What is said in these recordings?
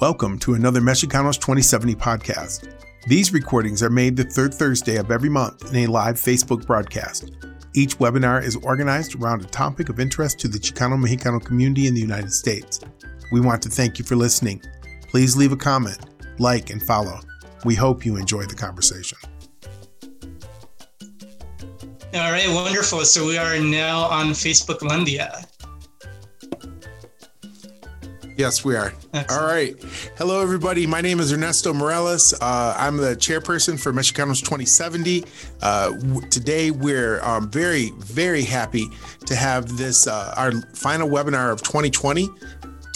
Welcome to another Mexicanos 2070 podcast. These recordings are made the third Thursday of every month in a live Facebook broadcast. Each webinar is organized around a topic of interest to the Chicano-Mexicano community in the United States. We want to thank you for listening. Please leave a comment, like, and follow. We hope you enjoy the conversation. All right, wonderful. So we are now on Facebooklandia. Yes, we are. Excellent. All right. Hello, everybody. My name is Ernesto Morales. I'm the chairperson for Mexicanos 2070. Today, we're very, very happy to have this, our final webinar of 2020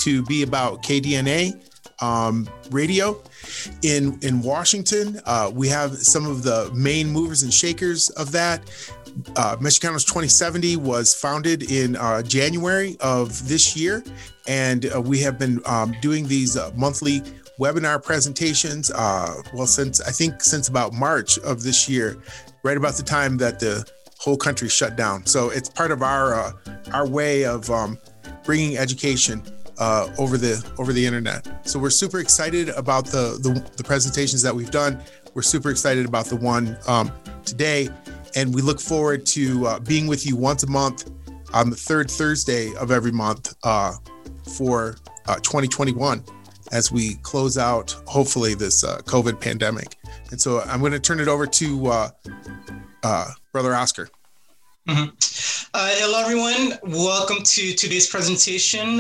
to be about KDNA radio in Washington. We have some of the main movers and shakers of that. Mexicanos 2070 was founded in January of this year, and we have been doing these monthly webinar presentations since about March of this year, right about the time that the whole country shut down. So it's part of our way of bringing education over the internet. So we're super excited about the presentations that we've done. We're super excited about the one today, and we look forward to being with you once a month on the third Thursday of every month for 2021 as we close out, hopefully, this COVID pandemic. And so I'm going to turn it over to Brother Oscar. Mm-hmm. Hello, everyone. Welcome to today's presentation.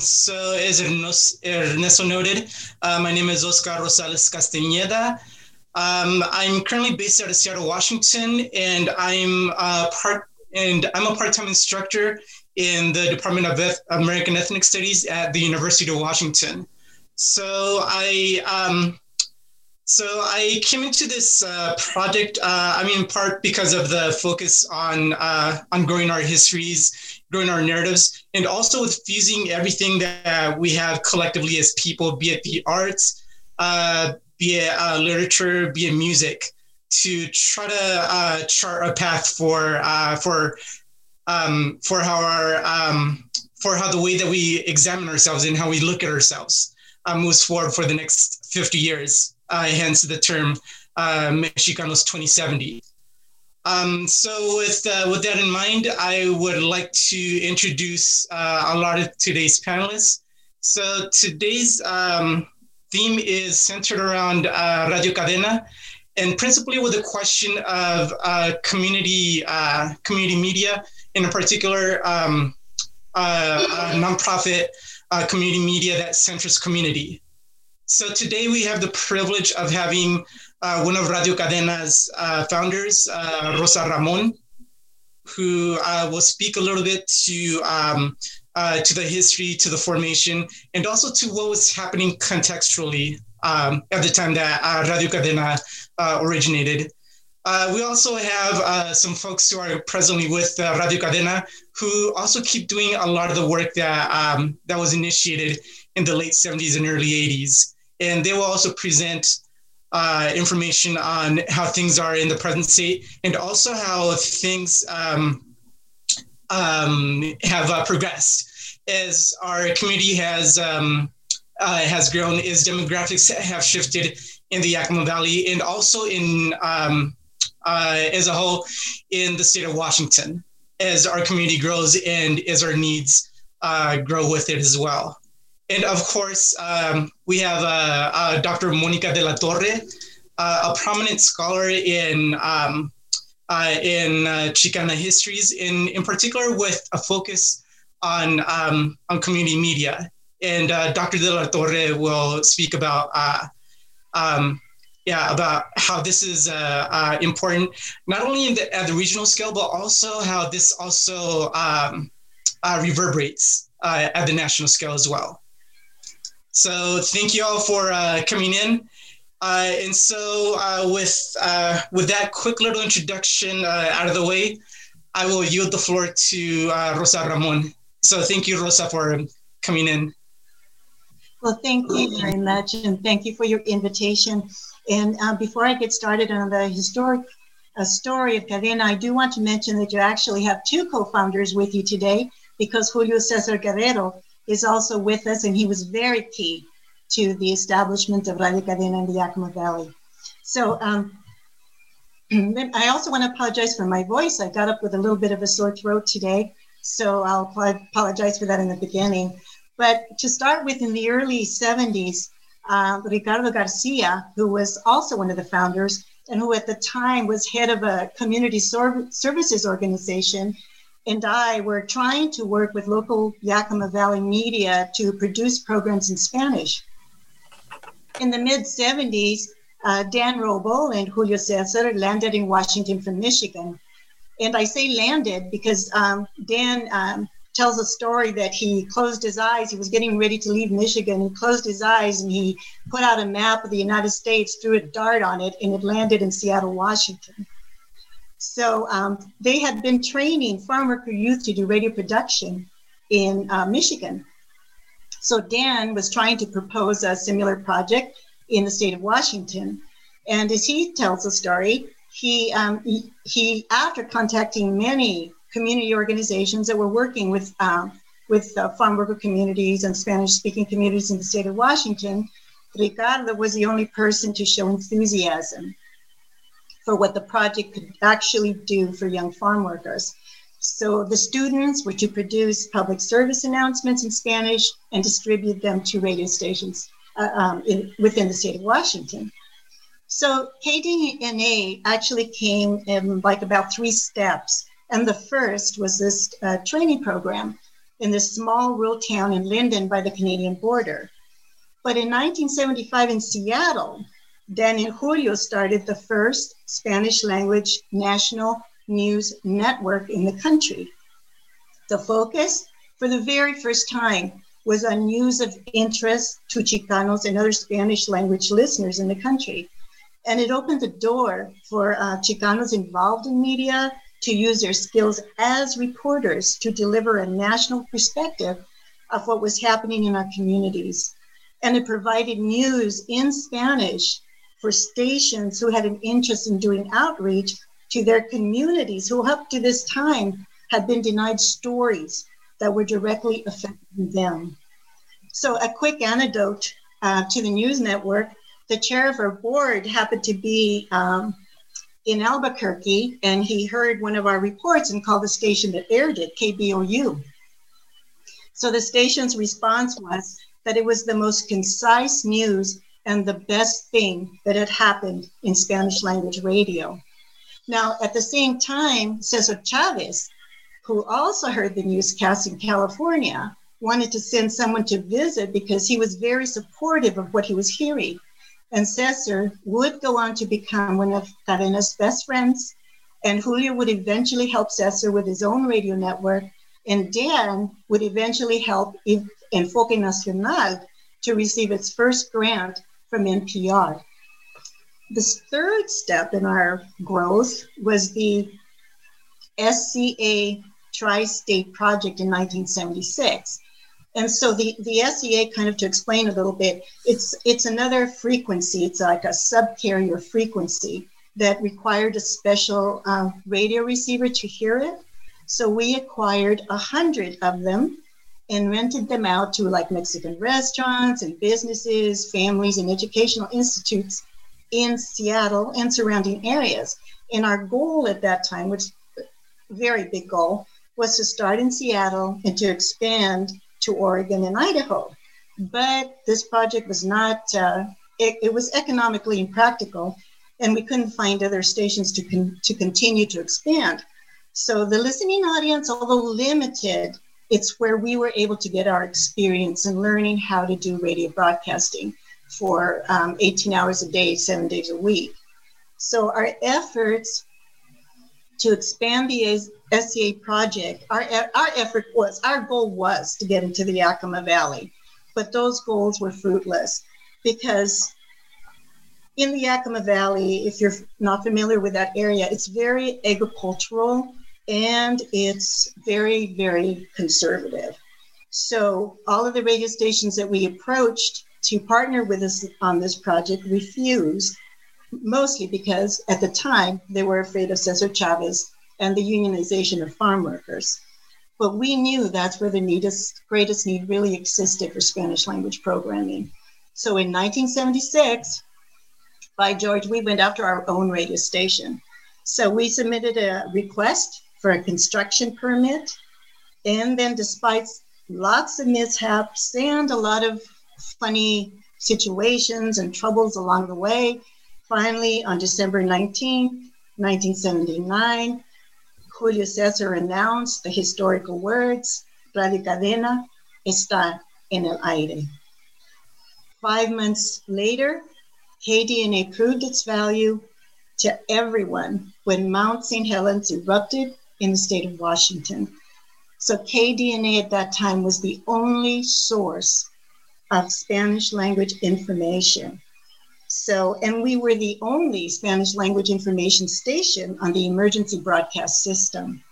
So as Ernesto noted, my name is Oscar Rosales Castaneda. I'm currently based out of Seattle, Washington, and I'm a part-time instructor in the Department of American Ethnic Studies at the University of Washington. So I came into this project, in part because of the focus on growing our histories, growing our narratives, and also with fusing everything that we have collectively as people, be it the arts, be it literature, be it music, to try to chart a path for how the way that we examine ourselves and how we look at ourselves moves forward for the next 50 years. Hence the term Mexicanos 2070. So with that in mind, I would like to introduce a lot of today's panelists. So today's theme is centered around Radio Cadena, and principally with the question of community media, in particular, nonprofit community media that centers community. So today we have the privilege of having one of Radio Cadena's founders, Rosa Ramon, who will speak a little bit to the history, to the formation, and also to what was happening contextually at the time that Radio Cadena originated. We also have some folks who are presently with Radio Cadena who also keep doing a lot of the work that that was initiated in the late 70s and early 80s. And they will also present information on how things are in the present state and also how things have progressed as our community has grown, as demographics have shifted in the Yakima Valley and also in as a whole in the state of Washington, as our community grows and as our needs grow with it as well. And of course, we have Dr. Monica de la Torre, a prominent scholar in Chicana histories, in particular with a focus on community media. And Dr. de la Torre will speak about about how this is important, not only at the regional scale, but also how this also reverberates at the national scale as well. So thank you all for coming in. And so with that quick little introduction out of the way, I will yield the floor to Rosa Ramon. So thank you, Rosa, for coming in. Well, thank you very much, and thank you for your invitation. And before I get started on the historic story of Cadena, I do want to mention that you actually have two co-founders with you today, because Julio César Guerrero is also with us, and he was very key to the establishment of Radio Cadena in the Yakima Valley. So I also want to apologize for my voice. I got up with a little bit of a sore throat today, so I'll apologize for that in the beginning. But to start with, in the early 70s, Ricardo Garcia, who was also one of the founders, and who at the time was head of a community services organization, and I were trying to work with local Yakima Valley media to produce programs in Spanish. In the mid-70s, Dan Robo and Julio César landed in Washington from Michigan. And I say landed because Dan tells a story that he closed his eyes. He was getting ready to leave Michigan. He closed his eyes and he put out a map of the United States, threw a dart on it, and it landed in Seattle, Washington. So they had been training farm worker youth to do radio production in Michigan. So Dan was trying to propose a similar project in the state of Washington. And as he tells the story, he after contacting many community organizations that were working with farm worker communities and Spanish-speaking communities in the state of Washington, Ricardo was the only person to show enthusiasm for what the project could actually do for young farm workers. So the students were to produce public service announcements in Spanish and distribute them to radio stations within the state of Washington. So KDNA actually came in like about 3 steps. And the first was this training program in this small rural town in Linden by the Canadian border. But in 1975 in Seattle, Dan and Julio started the first Spanish language national news network in the country. The focus for the very first time was on news of interest to Chicanos and other Spanish language listeners in the country. And it opened the door for Chicanos involved in media to use their skills as reporters to deliver a national perspective of what was happening in our communities. And it provided news in Spanish for stations who had an interest in doing outreach to their communities who up to this time had been denied stories that were directly affecting them. So a quick anecdote to the news network, the chair of our board happened to be in Albuquerque, and he heard one of our reports and called the station that aired it, KBOU. So the station's response was that it was the most concise news and the best thing that had happened in Spanish language radio. Now, at the same time, César Chávez, who also heard the newscast in California, wanted to send someone to visit because he was very supportive of what he was hearing. And César would go on to become one of Cadena's best friends, and Julio would eventually help César with his own radio network, and Dan would eventually help Enfoque Nacional to receive its first grant from NPR. The third step in our growth was the SCA Tri-State Project in 1976. And so the SCA, kind of to explain a little bit, it's another frequency. It's like a subcarrier frequency that required a special radio receiver to hear it. So we acquired 100 of them and rented them out to like Mexican restaurants and businesses, families, and educational institutes in Seattle and surrounding areas. And our goal at that time, which very big goal, was to start in Seattle and to expand to Oregon and Idaho. But this project was not, it was economically impractical, and we couldn't find other stations to continue to expand. So the listening audience, although limited, it's where we were able to get our experience in learning how to do radio broadcasting for 18 hours a day, 7 days a week. So our efforts to expand the SCA project, our goal was to get into the Yakima Valley, but those goals were fruitless because in the Yakima Valley, if you're not familiar with that area, it's very agricultural and it's very, very conservative. So all of the radio stations that we approached to partner with us on this project refused, mostly because at the time they were afraid of César Chávez and the unionization of farm workers. But we knew that's where the greatest need really existed for Spanish language programming. So in 1976, by George, we went after our own radio station. So we submitted a request for a construction permit. And then despite lots of mishaps and a lot of funny situations and troubles along the way, finally on December 19, 1979, Julio César announced the historical words, Radio Cadena está en el aire. 5 months later, KDNA proved its value to everyone when Mount St. Helens erupted in the state of Washington. So KDNA at that time was the only source of Spanish language information. So, and we were the only Spanish language information station on the emergency broadcast system.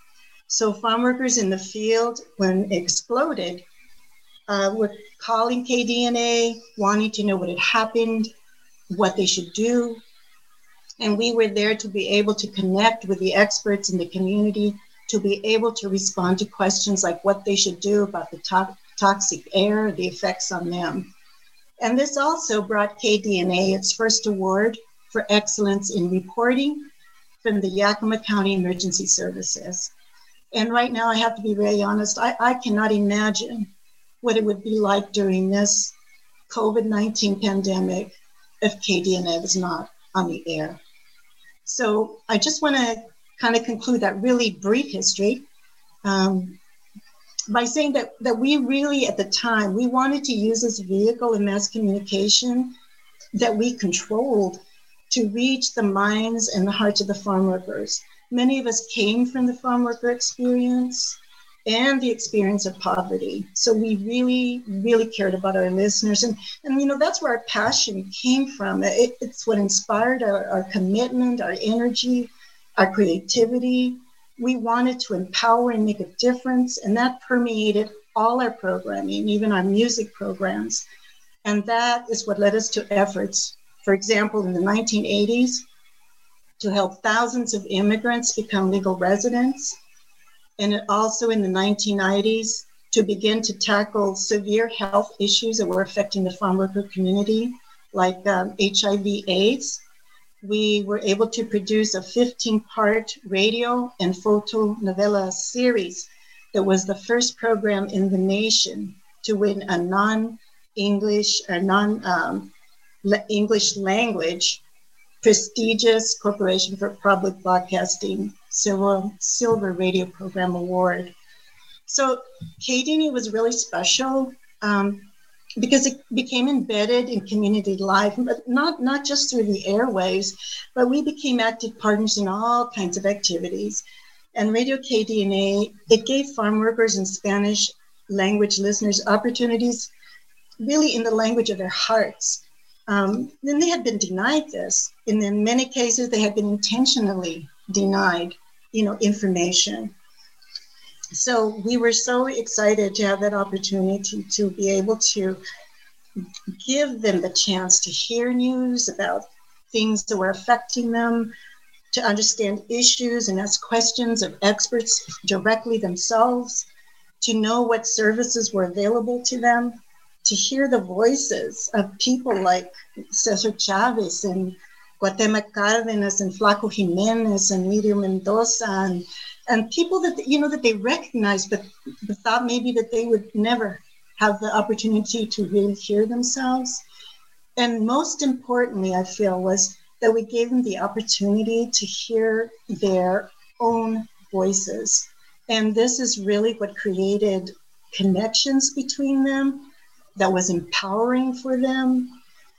So farm workers in the field, when it exploded, were calling KDNA, wanting to know what had happened, what they should do. And we were there to be able to connect with the experts in the community, to be able to respond to questions like what they should do about the toxic air, the effects on them. And this also brought KDNA its first award for excellence in reporting from the Yakima County Emergency Services. And right now, I have to be very honest, I cannot imagine what it would be like during this COVID-19 pandemic if KDNA was not on the air. So I just want to kind of conclude that really brief history by saying that we really, at the time, we wanted to use this vehicle of mass communication that we controlled to reach the minds and the hearts of the farm workers. Many of us came from the farm worker experience and the experience of poverty. So we really, really cared about our listeners. And you know, that's where our passion came from. It's what inspired our commitment, our energy, our creativity. We wanted to empower and make a difference, and that permeated all our programming, even our music programs. And that is what led us to efforts, for example, in the 1980s, to help thousands of immigrants become legal residents. And also in the 1990s, to begin to tackle severe health issues that were affecting the farm worker community, like HIV/AIDS. We were able to produce a 15-part radio and photo novella series that was the first program in the nation to win a non-English language prestigious Corporation for Public Broadcasting Silver Radio Program Award. So KDNA was really special because it became embedded in community life, but not just through the airwaves, but we became active partners in all kinds of activities. And Radio KDNA, it gave farm workers and Spanish language listeners opportunities really in the language of their hearts. And they had been denied this. And in many cases, they had been intentionally denied, you know, information. So we were so excited to have that opportunity to be able to give them the chance to hear news about things that were affecting them, to understand issues and ask questions of experts directly themselves, to know what services were available to them, to hear the voices of people like César Chávez and Cuauhtémoc Cárdenas and Flaco Jiménez and Miriam Mendoza and people that, you know, that they recognized, but thought maybe that they would never have the opportunity to really hear themselves. And most importantly, I feel, was that we gave them the opportunity to hear their own voices. And this is really what created connections between them that was empowering for them,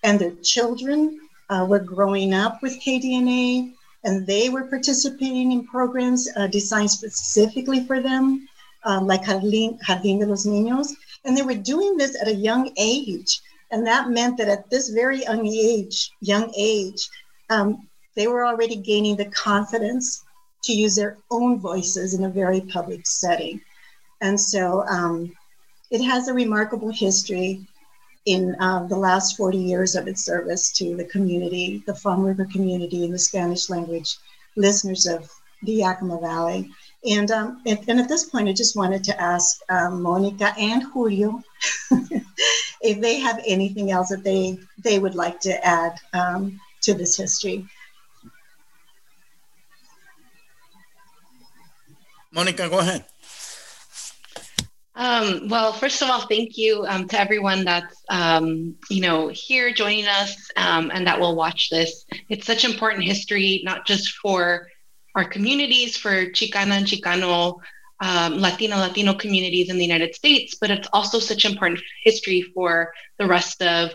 and their children were growing up with KDNA, and they were participating in programs designed specifically for them, like Jardín de los Niños. And they were doing this at a young age. And that meant that at this very young age, they were already gaining the confidence to use their own voices in a very public setting. And so it has a remarkable history in the last 40 years of its service to the community, the farm worker community, and the Spanish language listeners of the Yakima Valley. And, and at this point, I just wanted to ask Monica and Julio if they have anything else that they would like to add to this history. Monica, go ahead. Well, first of all, thank you to everyone that's, here joining us and that will watch this. It's such important history, not just for our communities, for Chicana and Chicano, Latino communities in the United States, but it's also such important history for the rest of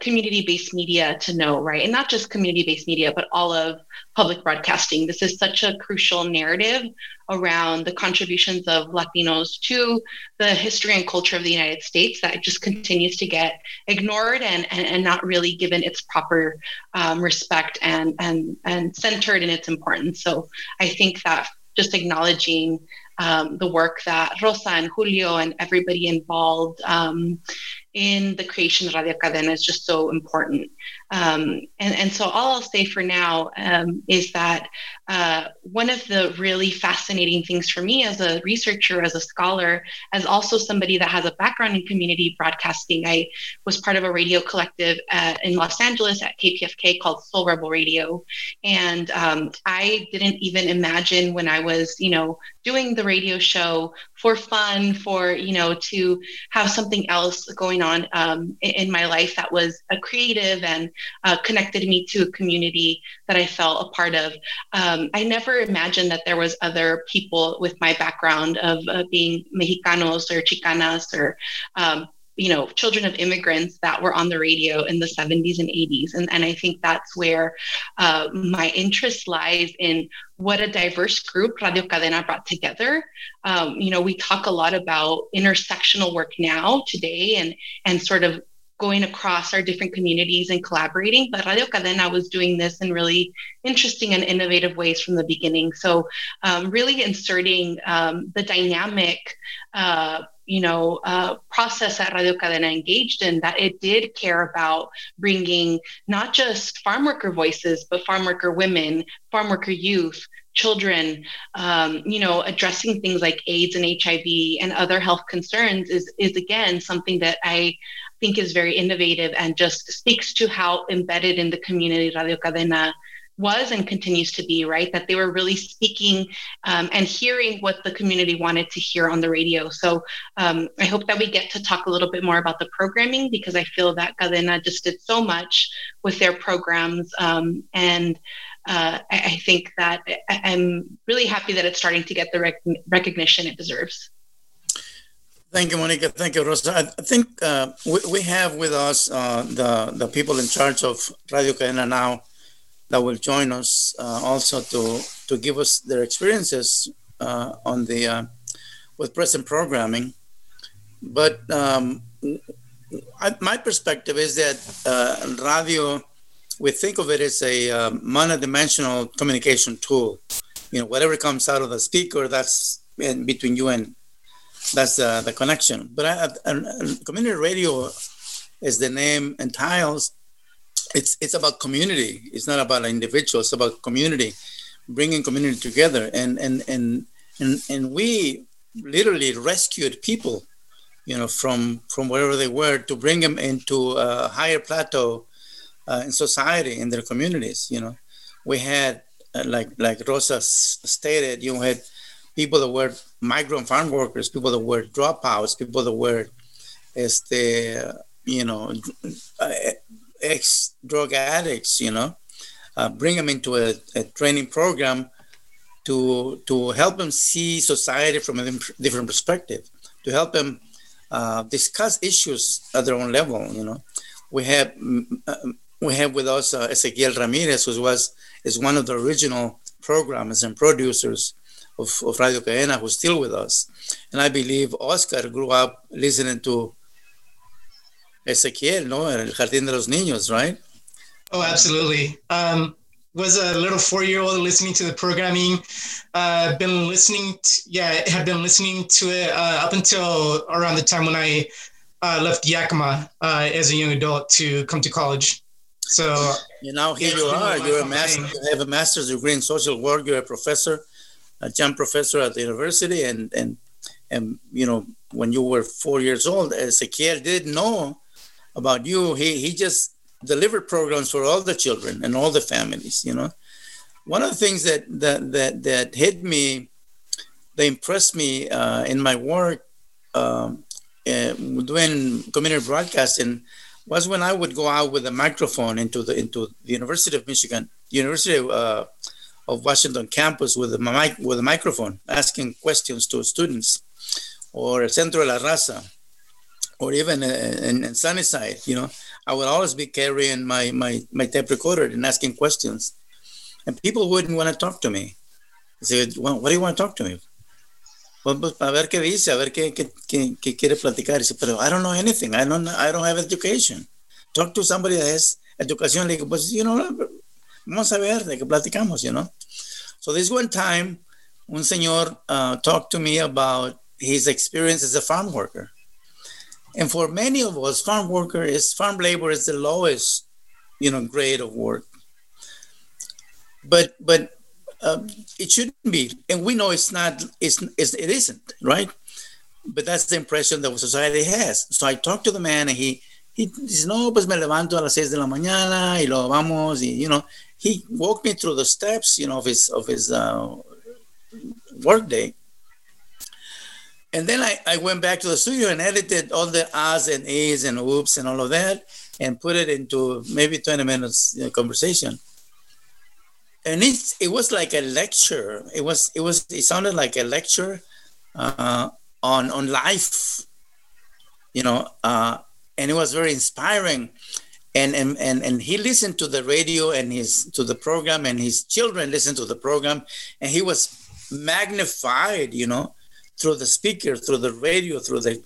community-based media to know, right? And not just community-based media, but all of public broadcasting. This is such a crucial narrative around the contributions of Latinos to the history and culture of the United States that just continues to get ignored and not really given its proper respect and centered in its importance. So I think that just acknowledging the work that Rosa and Julio and everybody involved in the creation of Radio Cadena is just so important. And so all I'll say for now is that one of the really fascinating things for me as a researcher, as a scholar, as also somebody that has a background in community broadcasting, I was part of a radio collective in Los Angeles at KPFK called Soul Rebel Radio. And I didn't even imagine when I was, doing the radio show for fun, for, to have something else going on in my life that was a creative and connected me to a community that I felt a part of. I never imagined that there was other people with my background of being Mexicanos or Chicanas or, children of immigrants that were on the radio in the 70s and 80s. And I think that's where my interest lies in what a diverse group Radio Cadena brought together. We talk a lot about intersectional work now, today, and sort of going across our different communities and collaborating, but Radio Cadena was doing this in really interesting and innovative ways from the beginning. So really inserting the dynamic process that Radio Cadena engaged in, that it did care about bringing not just farm worker voices, but farm worker women, farm worker youth, children, addressing things like AIDS and HIV and other health concerns is again, something that I think is very innovative and just speaks to how embedded in the community Radio Cadena was and continues to be, right? That they were really speaking and hearing what the community wanted to hear on the radio. So I hope that we get to talk a little bit more about the programming, because I feel that Cadena just did so much with their programs. I think that I'm really happy that it's starting to get the recognition it deserves. Thank you, Monica. Thank you, Rosa. I think we have with us the people in charge of Radio Cadena now that will join us also to give us their experiences on the with present programming. But my perspective is that radio, we think of it as a monodimensional communication tool. Whatever comes out of the speaker, that's in between you and. That's the connection. But community radio, as the name entails, it's about community. It's not about individuals. It's about community, bringing community together. And we literally rescued people, from wherever they were to bring them into a higher plateau in society, in their communities. We had like Rosa stated, you had people that were migrant farm workers, people that were dropouts, people that were, ex-drug addicts, bring them into a training program to help them see society from a different perspective, to help them discuss issues at their own level. We have with us Ezequiel Ramírez, who is one of the original programmers and producers of Radio Cadena, who's still with us. And I believe Oscar grew up listening to Ezequiel, El Jardín de los Niños, right? Oh, absolutely. Was a little 4-year-old listening to the programming. Had been listening to it up until around the time when I left Yakima as a young adult to come to college. So, here you are. You have a master's degree in social work. You're a professor. A young professor at the university, and when you were 4 years old, Ezequiel didn't know about you. He just delivered programs for all the children and all the families, you know. One of the things that hit me, that impressed me in my work doing community broadcasting was when I would go out with a microphone into the University of Michigan, University of Washington campus with a microphone, asking questions to students, or El Centro de la Raza, or even in Sunnyside, you know. I would always be carrying my tape recorder and asking questions. And people wouldn't want to talk to me. They said, well, what do you want to talk to me? Well, a ver qué dice, a ver qué quiere platicar. He said, pero I don't know anything. I don't have education. Talk to somebody that has education. Like, pues, you know, vamos a ver de qué platicamos, you know. So this one time, un señor talked to me about his experience as a farm worker. And for many of us, farm labor is the lowest, you know, grade of work. But it shouldn't be, and we know it isn't, right? But that's the impression that society has. So I talked to the man, and he says, no, pues me levanto a las 6 de la mañana, y lo vamos, y, you know, he walked me through the steps, you know, of his work day. And then I went back to the studio and edited all the ahs and ahs and oops and all of that, and put it into maybe 20 minutes conversation. And it was like a lecture. It sounded like a lecture on life, you know. And it was very inspiring. And he listened to the radio and to the program, and his children listened to the program, and he was magnified, you know, through the speaker, through the radio, through the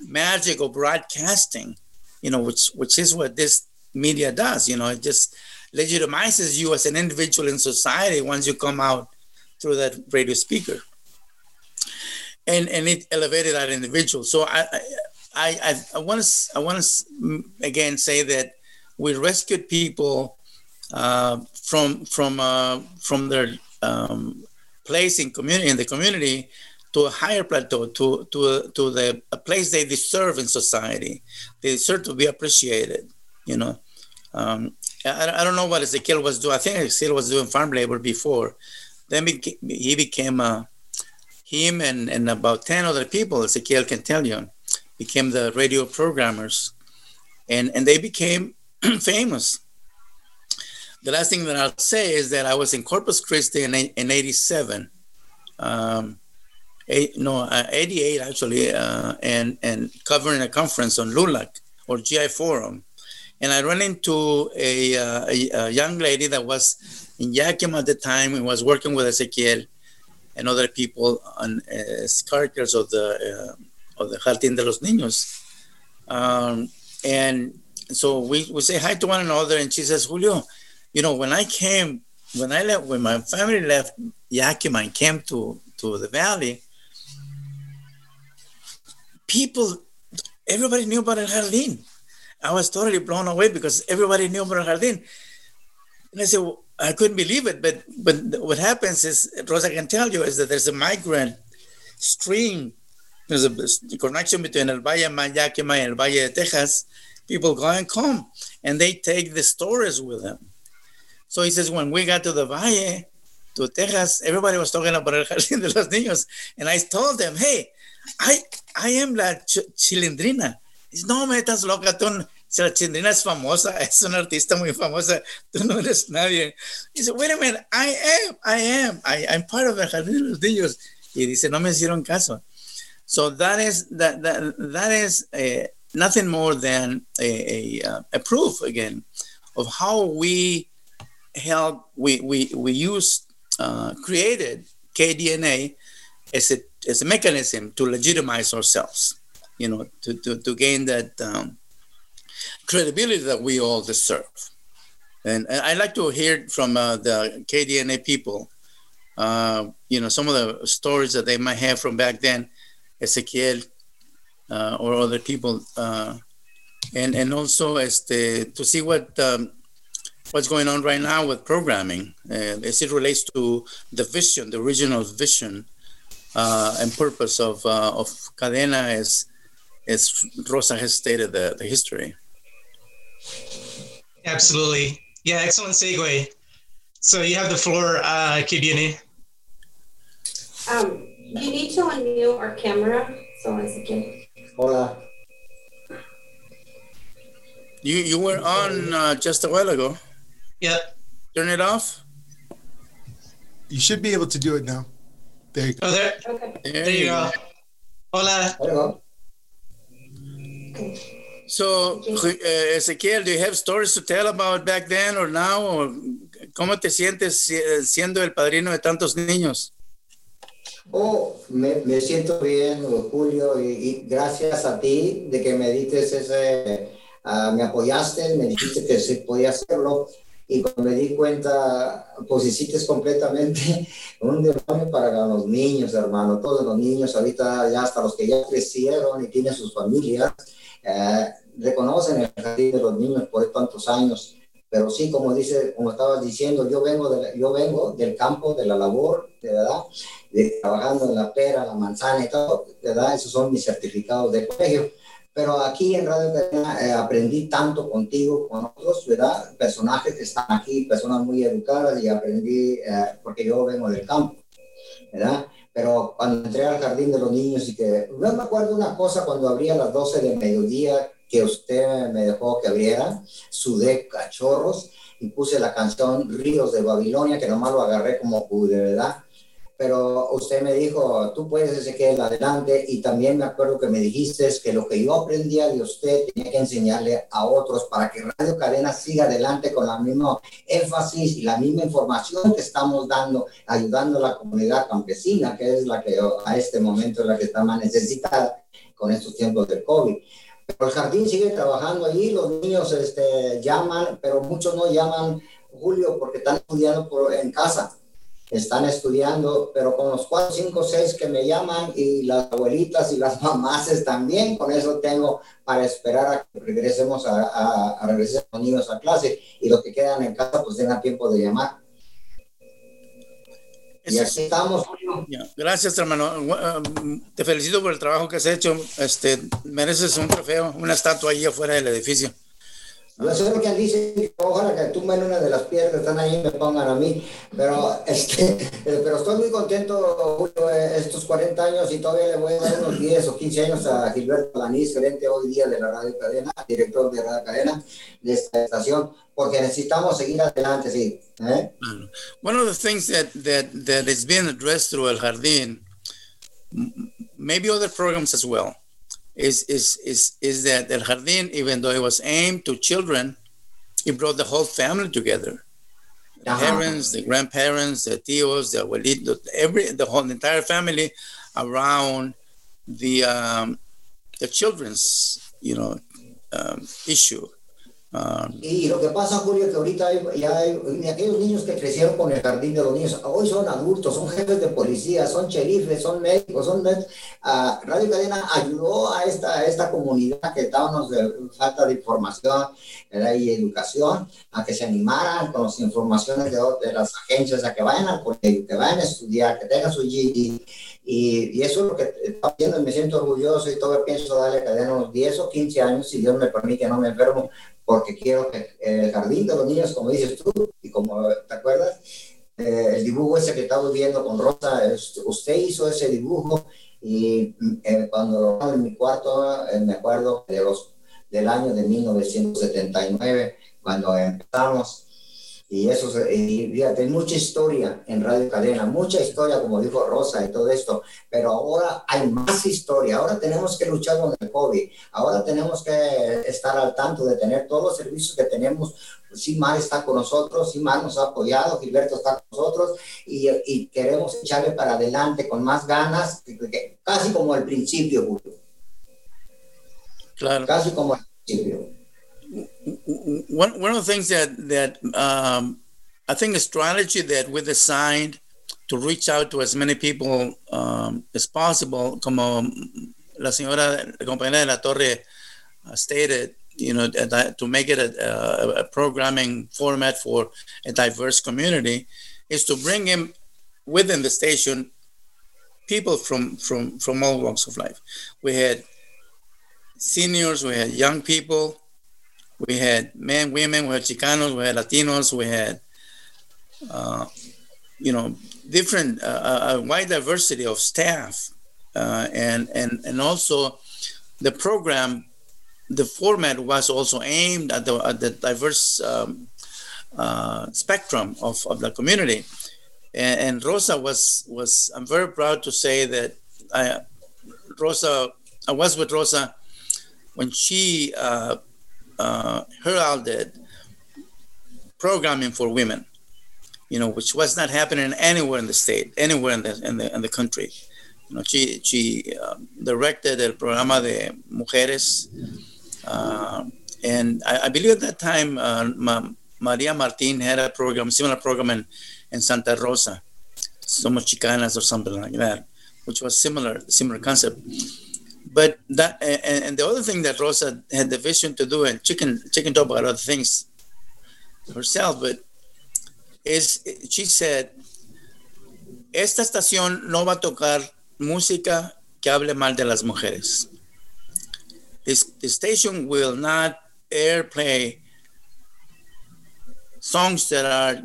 magic of broadcasting, you know, which is what this media does, you know. It just legitimizes you as an individual in society once you come out through that radio speaker. And it elevated that individual. So I want to again say that we rescued people from their place in the community. To a higher plateau, to a place they deserve in society. They deserve to be appreciated, you know. I don't know what Ezequiel was doing. I think Ezequiel was doing farm labor before. Then he became him and about 10 other people. Ezequiel can tell you, became the radio programmers, and they became famous. The last thing that I'll say is that I was in Corpus Christi in 87. 88 actually, and covering a conference on LULAC or GI Forum. And I ran into a young lady that was in Yakima at the time and was working with Ezequiel and other people on as characters of the Jardín de los Niños. And so we say hi to one another, and she says, Julio, you know, when my family left Yakima and came to the Valley, everybody knew about El Jardín. I was totally blown away because everybody knew about El Jardín. And I said, well, I couldn't believe it, but what happens is, Rosa can tell you, is that there's a migrant stream. There's a connection between El Valle Yakima and El Valle de Texas. People go and come, and they take the stories with them. So he says, when we got to the Valle, to Texas, everybody was talking about El Jardín de los Niños. And I told them, hey, I am la Chilindrina. Dice, no me estás loca, tú, si la Chilindrina es famosa, es una artista muy famosa, tú no eres nadie. He said, wait a minute, I'm part of El Jardín de los Niños. Y dice, no me hicieron caso. So that is nothing more than a proof, again, of how we help, we use created KDNA as a mechanism to legitimize ourselves, you know, to gain that credibility that we all deserve. And I'd like to hear from the KDNA people, you know, some of the stories that they might have from back then, Ezequiel or other people, and also to see what what's going on right now with programming as it relates to the vision, the original vision and purpose of Cadena as Rosa has stated, the history. Absolutely. Yeah, excellent segue. So you have the floor, KDNA. You need to unmute our camera. So one second. Hola. You were on just a while ago. Yeah. Turn it off. You should be able to do it now. There you go. Oh, there. Okay. There you go. Hola. Hello. Okay. So, Ezequiel, do you have stories to tell about back then or now? Or ¿cómo te sientes siendo el padrino de tantos niños? Oh, me siento bien, Julio, y gracias a ti de que me diste ese, me apoyaste, me dijiste que sí podía hacerlo, y cuando me di cuenta, pues hiciste completamente un demonio para los niños, hermano, todos los niños, ahorita ya hasta los que ya crecieron y tienen sus familias, reconocen el Jardín de los Niños por tantos años. Pero sí, como estabas diciendo, yo vengo del campo, de la labor, ¿verdad? Trabajando en la pera, la manzana y todo, ¿verdad? Esos son mis certificados de colegio. Pero aquí en Radio Cadena aprendí tanto contigo, con otros, ¿verdad? Personajes que están aquí, personas muy educadas, y aprendí, porque yo vengo del campo, ¿verdad? Pero cuando entré al Jardín de los Niños y que... No me acuerdo una cosa, cuando abría a las 12 del mediodía, que usted me dejó que abriera, sudé cachorros y puse la canción Ríos de Babilonia, que nomás lo agarré como pude, ¿verdad? Pero usted me dijo, tú puedes, Ezequiel, adelante, y también me acuerdo que me dijiste que lo que yo aprendía de usted tenía que enseñarle a otros para que Radio Cadena siga adelante con la misma énfasis y la misma información que estamos dando, ayudando a la comunidad campesina, que es la que a este momento es la que está más necesitada con estos tiempos del COVID. Pero el jardín sigue trabajando allí, los niños llaman, pero muchos no llaman, Julio, porque están estudiando en casa. Están estudiando, pero con los 4, 5, 6 que me llaman, y las abuelitas y las mamás también, con eso tengo para esperar a que regresemos a regresar los niños a clase, y los que quedan en casa pues tengan tiempo de llamar. Y así estamos, Julio. Gracias, hermano. Te felicito por el trabajo que has hecho. Mereces un trofeo, una estatua ahí afuera del edificio. Yo sé lo que dice, ojalá que tumben una de las piedras que están ahí y me pongan a mí. Pero, pero estoy muy contento, Julio, estos 40 años, y todavía le voy a dar unos 10 o 15 años a Gilberto Lanís, gerente hoy día de la Radio Cadena, director de Radio Cadena, de esta estación, porque necesitamos seguir adelante, sí. ¿Eh? One of the things that is being addressed through El Jardín, maybe other programs as well, is that El Jardín, even though it was aimed to children, it brought the whole family together. The parents, the grandparents, the tios, the abuelitos, the entire family around the children's, issue. Y lo que pasa, Julio, que ahorita ya hay aquellos niños que crecieron con el Jardín de los Niños, hoy son adultos, son jefes de policía, son sheriffes, son médicos, Radio Cadena ayudó a esta comunidad que estábamos de falta de información y educación, a que se animaran con las informaciones de las agencias, a que vayan al colegio, que vayan a estudiar, que tengan su GED. Y eso es lo que está haciendo, me siento orgulloso, y todavía pienso darle Cadena unos 10 o 15 años, si Dios me permite, no me enfermo, porque quiero que el Jardín de los Niños, como dices tú, y como te acuerdas, el dibujo ese que estamos viendo con Rosa, usted hizo ese dibujo, y cuando lo hago en mi cuarto, me acuerdo del año de 1979, cuando empezamos. Y eso, fíjate, mucha historia en Radio Cadena, mucha historia, como dijo Rosa, y todo esto, pero ahora hay más historia, ahora tenemos que luchar con el COVID, ahora tenemos que estar al tanto de tener todos los servicios que tenemos. Simar está con nosotros, Simar nos ha apoyado, Gilberto está con nosotros, y queremos echarle para adelante con más ganas, casi como al principio, Julio. Claro. Casi como al principio. One of the things that I think a strategy that we designed to reach out to as many people as possible, como la señora compañera de la Torre stated, to make it a programming format for a diverse community, is to bring in within the station people from all walks of life. We had seniors, we had young people, we had men, women, we had Chicanos, we had Latinos, we had, different, a wide diversity of staff. And also the program, the format was also aimed at the diverse spectrum of the community. And Rosa was, I'm very proud to say that I was with Rosa when she heralded programming for women, which was not happening anywhere in the state, anywhere in the country. She directed el programa de mujeres, and I believe at that time Maria Martin had a program, similar program in Santa Rosa, Somos Chicanas or something like that, which was similar concept. But that and the other thing that Rosa had the vision to do, and she can talk about other things herself, but is she said, esta estación no va a tocar música que hable mal de las mujeres. This station will not airplay songs that are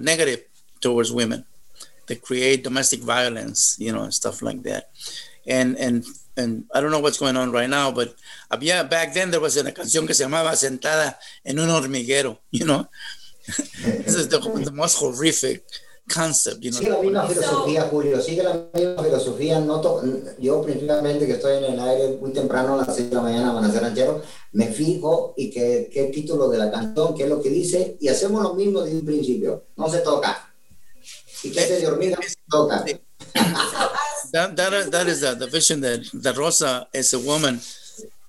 negative towards women, that create domestic violence, and stuff like that. And I don't know what's going on right now, but back then there was a canción que se llamaba Sentada en un hormiguero, This is the most horrific concept, Sigue la misma filosofía, Julio, sigue la misma filosofía. Yo principalmente que estoy en el aire muy temprano, a las 6 de la mañana, van a ser ranchero, me fijo y qué título de la canción, qué es lo que dice, y hacemos lo mismo desde el principio. No se toca. Y qué se de hormiga, se toca. That is the vision that Rosa, as a woman,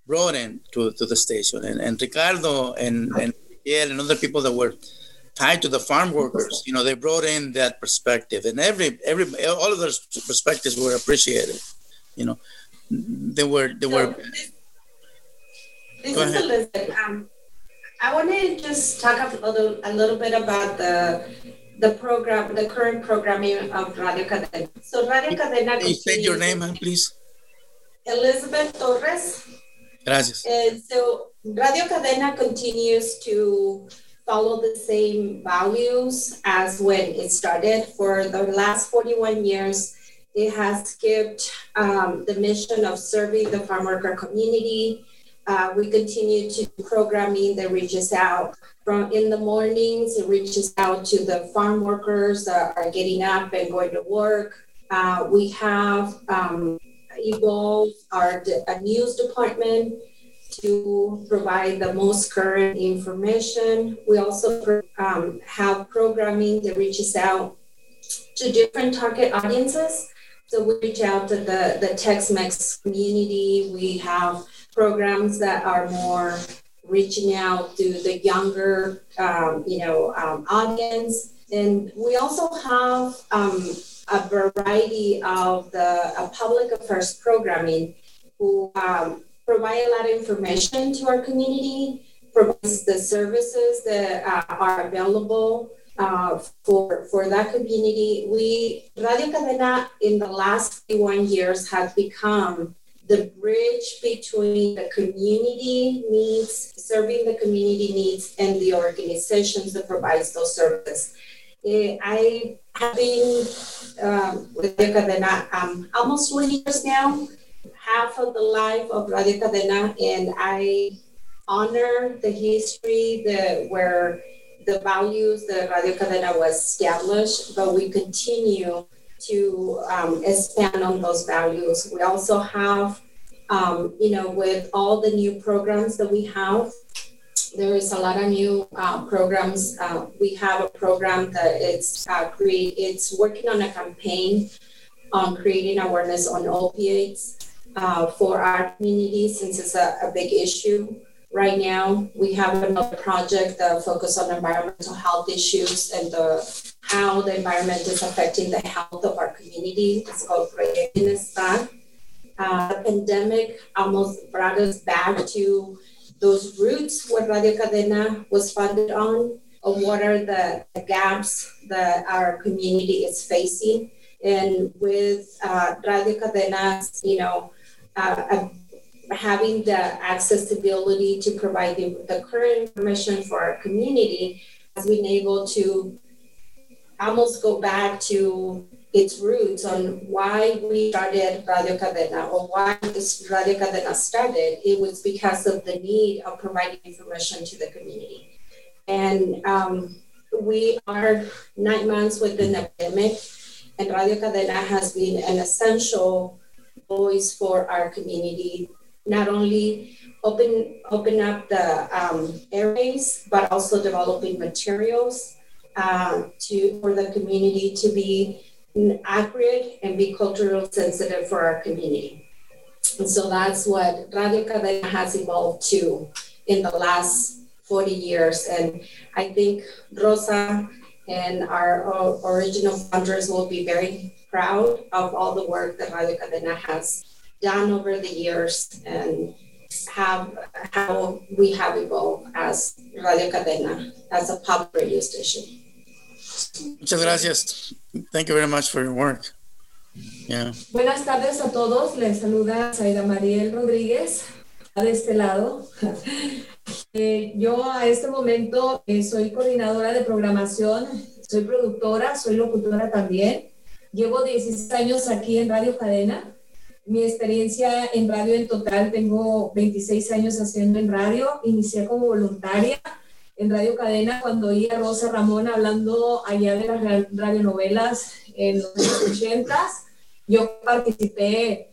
brought in to the station. And Ricardo and Miguel and other people that were tied to the farm workers, they brought in that perspective, and all of those perspectives were appreciated. They were. This is Elizabeth. I want to just talk a little bit about the program, the current programming of Radio Cadena. So Radio Cadena. Can you state your name, please? Elizabeth Torres. Gracias. So Radio Cadena continues to follow the same values as when it started. For the last 41 years, it has kept the mission of serving the farm worker community. We continue to programming that reaches out from in the mornings, it reaches out to the farm workers that are getting up and going to work. We have evolved a news department to provide the most current information. We also have programming that reaches out to different target audiences. So we reach out to the Tex-Mex community. We have programs that are more reaching out to the younger, audience. And we also have a variety of the public affairs programming who provide a lot of information to our community, provides the services that are available for that community. Radio Cadena in the last 31 years has become the bridge between the community needs, serving the community needs, and the organizations that provides those services. I have been with Radio Cadena almost 20 years now, half of the life of Radio Cadena, and I honor the history where the values that Radio Cadena was established, but we continue to expand on those values. We also have, with all the new programs that we have, there is a lot of new programs. We have a program that it's working on a campaign on creating awareness on opiates for our community, since it's a big issue right now. We have another project that focuses on environmental health issues and how the environment is affecting the health of our community. It's called Regenesta. The pandemic almost brought us back to those roots where Radio Cadena was founded on, of what are the gaps that our community is facing. And with Radio Cadena's, having the accessibility to provide the current information for our community has been able to almost go back to its roots on why we started Radio Cadena or why this Radio Cadena started. It was because of the need of providing information to the community. And we are 9 months within the pandemic, and Radio Cadena has been an essential voice for our community, not only open up the airways, but also developing materials for the community to be accurate and be culturally sensitive for our community. And so that's what Radio Cadena has evolved to in the last 40 years. And I think Rosa and our original founders will be very proud of all the work that Radio Cadena has done over the years and how we have evolved as Radio Cadena, as a public radio station. Muchas gracias. Thank you very much for your work. Yeah. Buenas tardes a todos. Les saluda Zaira Mariel Rodríguez, de este lado. Yo a este momento soy coordinadora de programación, soy productora, soy locutora también. Llevo 16 años aquí en Radio Cadena. Mi experiencia en radio en total, tengo 26 años haciendo en radio. Inicié como voluntaria en Radio Cadena cuando oí a Rosa Ramon hablando allá de las radionovelas en los 80s. Yo participé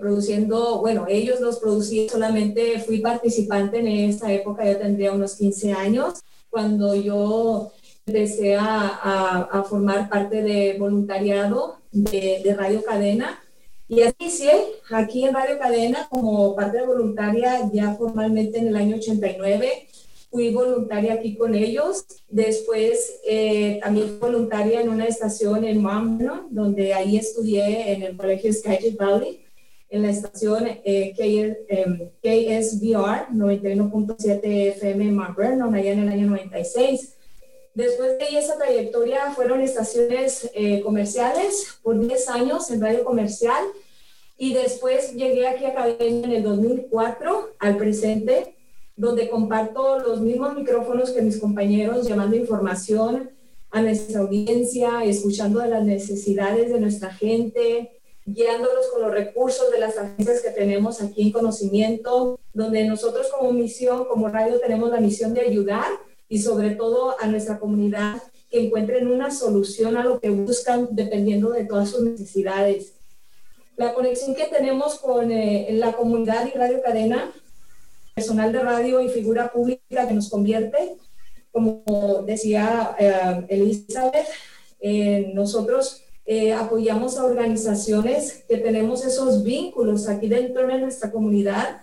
produciendo, bueno, ellos los producían, solamente fui participante en esa época, yo tendría unos 15 años, cuando yo empecé a formar parte de voluntariado de Radio Cadena. Y así sí, aquí en Radio Cadena como parte de voluntaria ya formalmente en el año 89. Fui voluntaria aquí con ellos. Después también voluntaria en una estación en Mount Vernon, donde ahí estudié en el colegio SCA Tri-State, en la estación KSBR 91.7 FM en Mount Vernon, allá en el año 96. Después de esa trayectoria fueron estaciones comerciales por 10 años en radio comercial, y después llegué aquí a Cadena en el 2004 al presente, donde comparto los mismos micrófonos que mis compañeros, llevando información a nuestra audiencia, escuchando de las necesidades de nuestra gente, guiándolos con los recursos de las agencias que tenemos aquí en conocimiento, donde nosotros como misión, como radio, tenemos la misión de ayudar y sobre todo a nuestra comunidad que encuentren una solución a lo que buscan dependiendo de todas sus necesidades. La conexión que tenemos con la comunidad y Radio Cadena, personal de radio y figura pública que nos convierte, como decía Elizabeth, nosotros apoyamos a organizaciones que tenemos esos vínculos aquí dentro de nuestra comunidad.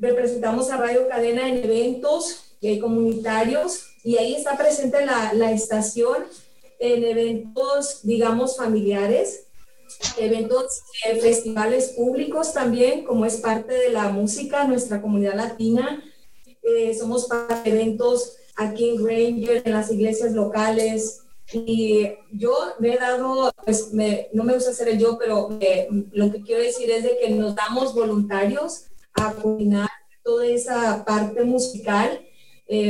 Representamos a Radio Cadena en eventos comunitarios, y ahí está presente la estación en eventos, digamos, familiares, eventos, festivales públicos también, como es parte de la música, nuestra comunidad latina. Somos parte de eventos aquí en Granger, en las iglesias locales, y yo me he dado, pues no me gusta hacer el yo, pero lo que quiero decir es de que nos damos voluntarios a coordinar toda esa parte musical.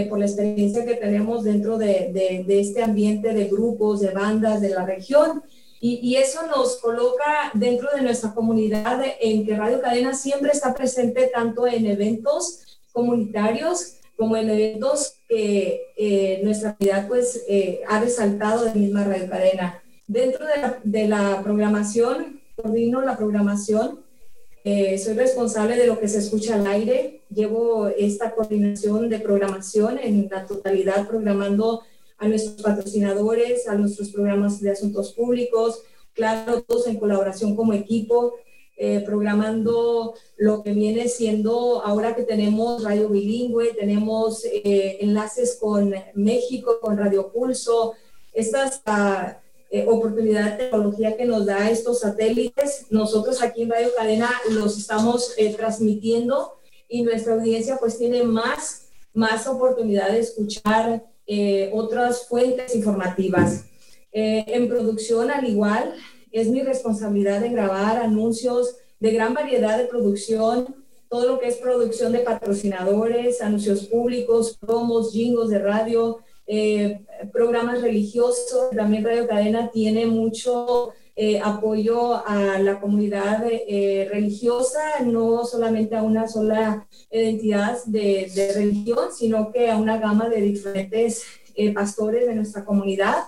Por la experiencia que tenemos dentro de este ambiente de grupos, de bandas de la región, y eso nos coloca dentro de nuestra comunidad, en que Radio Cadena siempre está presente tanto en eventos comunitarios como en eventos que nuestra comunidad pues ha resaltado de misma Radio Cadena. Dentro de la programación, coordino la programación. Soy responsable de lo que se escucha al aire. Llevo esta coordinación de programación en la totalidad, programando a nuestros patrocinadores, a nuestros programas de asuntos públicos, claro, todos en colaboración como equipo, programando lo que viene siendo ahora que tenemos radio bilingüe, tenemos enlaces con México, con Radio Pulso, estas oportunidad de tecnología que nos da estos satélites. Nosotros aquí en Radio Cadena los estamos transmitiendo, y nuestra audiencia pues tiene más oportunidad de escuchar otras fuentes informativas. En producción, al igual, es mi responsabilidad de grabar anuncios, de gran variedad de producción, todo lo que es producción de patrocinadores, anuncios públicos, promos, jingles de radio, programas religiosos. También Radio Cadena tiene mucho apoyo a la comunidad religiosa, no solamente a una sola identidad de religión, sino que a una gama de diferentes pastores de nuestra comunidad.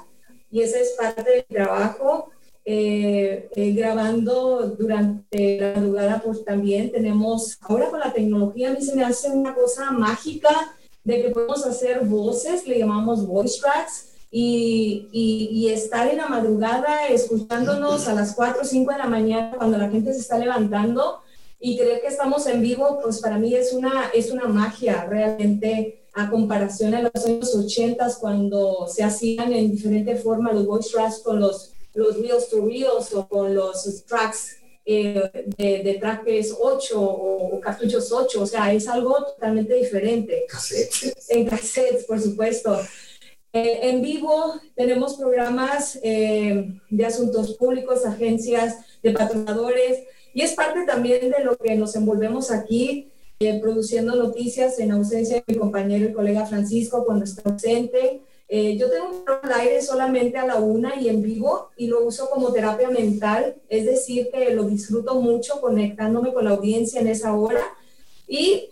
Y ese es parte del trabajo. Grabando durante la madrugada, pues también tenemos, ahora con la tecnología, a mí se me hace una cosa mágica de que podemos hacer voces, le llamamos voice tracks, y estar en la madrugada escuchándonos a las 4 o 5 de la mañana cuando la gente se está levantando y creer que estamos en vivo, pues para mí es una magia realmente, a comparación a los años 80 cuando se hacían en diferente forma los voice tracks con los reels to reels o con los tracks de trackers 8 o cartuchos 8, o sea, es algo totalmente diferente. Cassettes. En cassettes, por supuesto. En vivo tenemos programas de asuntos públicos, agencias, de patrocinadores, y es parte también de lo que nos envolvemos aquí, produciendo noticias en ausencia de mi compañero y colega Francisco cuando está ausente. Yo tengo un programa al aire solamente a la 1 y en vivo, y lo uso como terapia mental, es decir, que lo disfruto mucho conectándome con la audiencia en esa hora. Y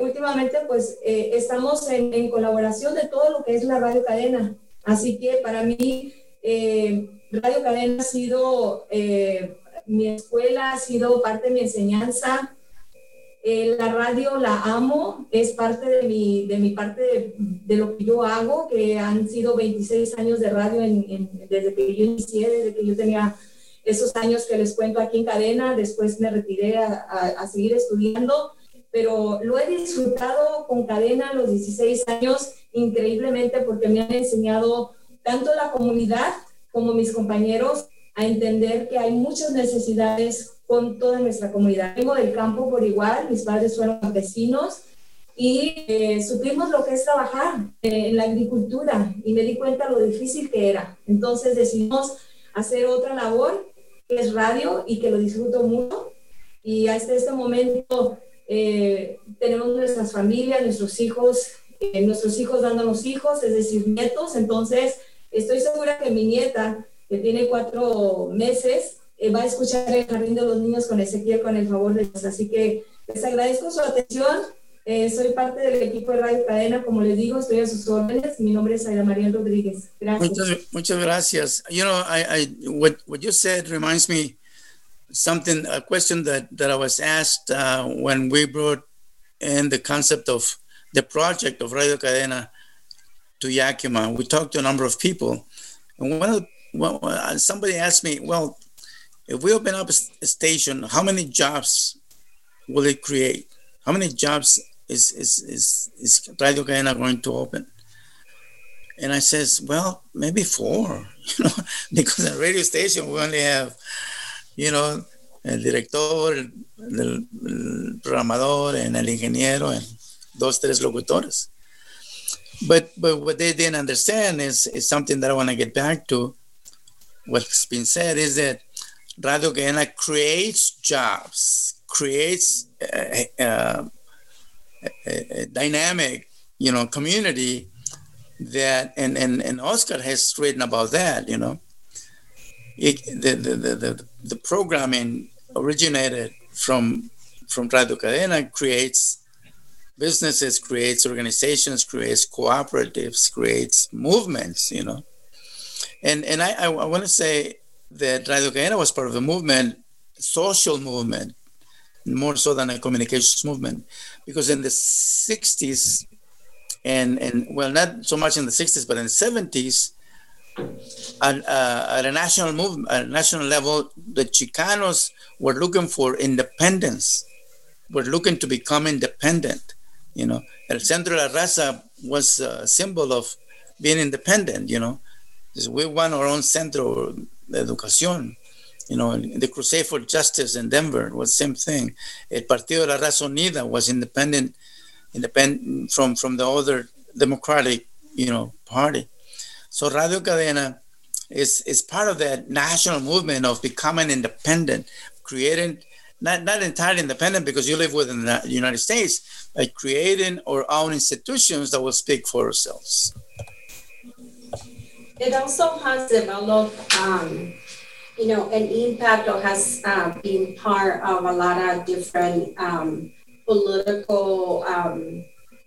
últimamente pues estamos en colaboración de todo lo que es la Radio Cadena, así que para mí Radio Cadena ha sido mi escuela, ha sido parte de mi enseñanza. La radio la amo, es parte de mi parte de lo que yo hago, que han sido 26 años de radio desde que yo inicié, desde que yo tenía esos años que les cuento aquí en Cadena. Después me retiré a seguir estudiando, pero lo he disfrutado con Cadena los 16 años increíblemente, porque me han enseñado tanto la comunidad como mis compañeros a entender que hay muchas necesidades con toda nuestra comunidad. Vengo del campo por igual, mis padres fueron campesinos y supimos lo que es trabajar en la agricultura, y me di cuenta lo difícil que era. Entonces decidimos hacer otra labor, que es radio, y que lo disfruto mucho. Y hasta este momento tenemos nuestras familias, nuestros hijos dándonos hijos, es decir, nietos. Entonces estoy segura que mi nieta, que tiene 4 meses, va a escuchar el Jardín de los Niños con Ezequiel, con el favor de Dios. Así que les agradezco su atención. Soy parte del equipo de Radio Cadena, como les digo, estoy a sus órdenes. Mi nombre es Aida María Rodríguez. Gracias. Muchas gracias. You know, what you said reminds me something, a question that I was asked when we brought in the concept of the project of Radio Cadena to Yakima. We talked to a number of people, and somebody asked me, well, if we open up a station, how many jobs will it create? How many jobs is Radio Cadena going to open? And I says, well, maybe 4, because at radio station we only have, el director, el programador, and el ingeniero, and 2, 3 locutores. But what they didn't understand is something that I want to get back to. What's been said is that Radio Cadena creates jobs, creates a dynamic, community that, and Oscar has written about that, The programming originated from Radio Cadena, creates businesses, creates organizations, creates cooperatives, creates movements, And I want to say that Radio Cadena was part of a movement, social movement, more so than a communications movement, because in the 60s, and well, not so much in the 60s, but in the 70s, at a national movement, at a national level, the Chicanos were looking for independence, were looking to become independent. El Centro de la Raza was a symbol of being independent. We want our own centro de educación. The crusade for justice in Denver was the same thing. El Partido de la Raza Unida was independent from the other democratic, party. So Radio Cadena is part of that national movement of becoming independent, creating not entirely independent because you live within the United States, by creating our own institutions that will speak for ourselves. It also has developed, an impact, or has been part of a lot of different political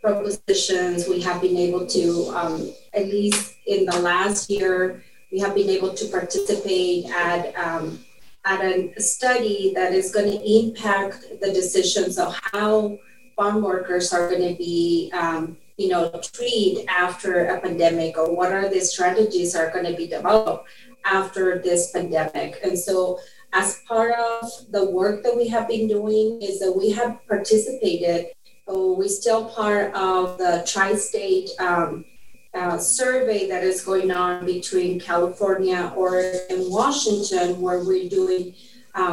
propositions. We have been able to, at least in the last year, we have been able to participate at a study that is going to impact the decisions of how farm workers are going to be, treated after a pandemic, or what are the strategies are going to be developed after this pandemic. And so as part of the work that we have been doing is that we have participated, or we're still part of the tri-state survey that is going on between California, Oregon, and Washington, where we're doing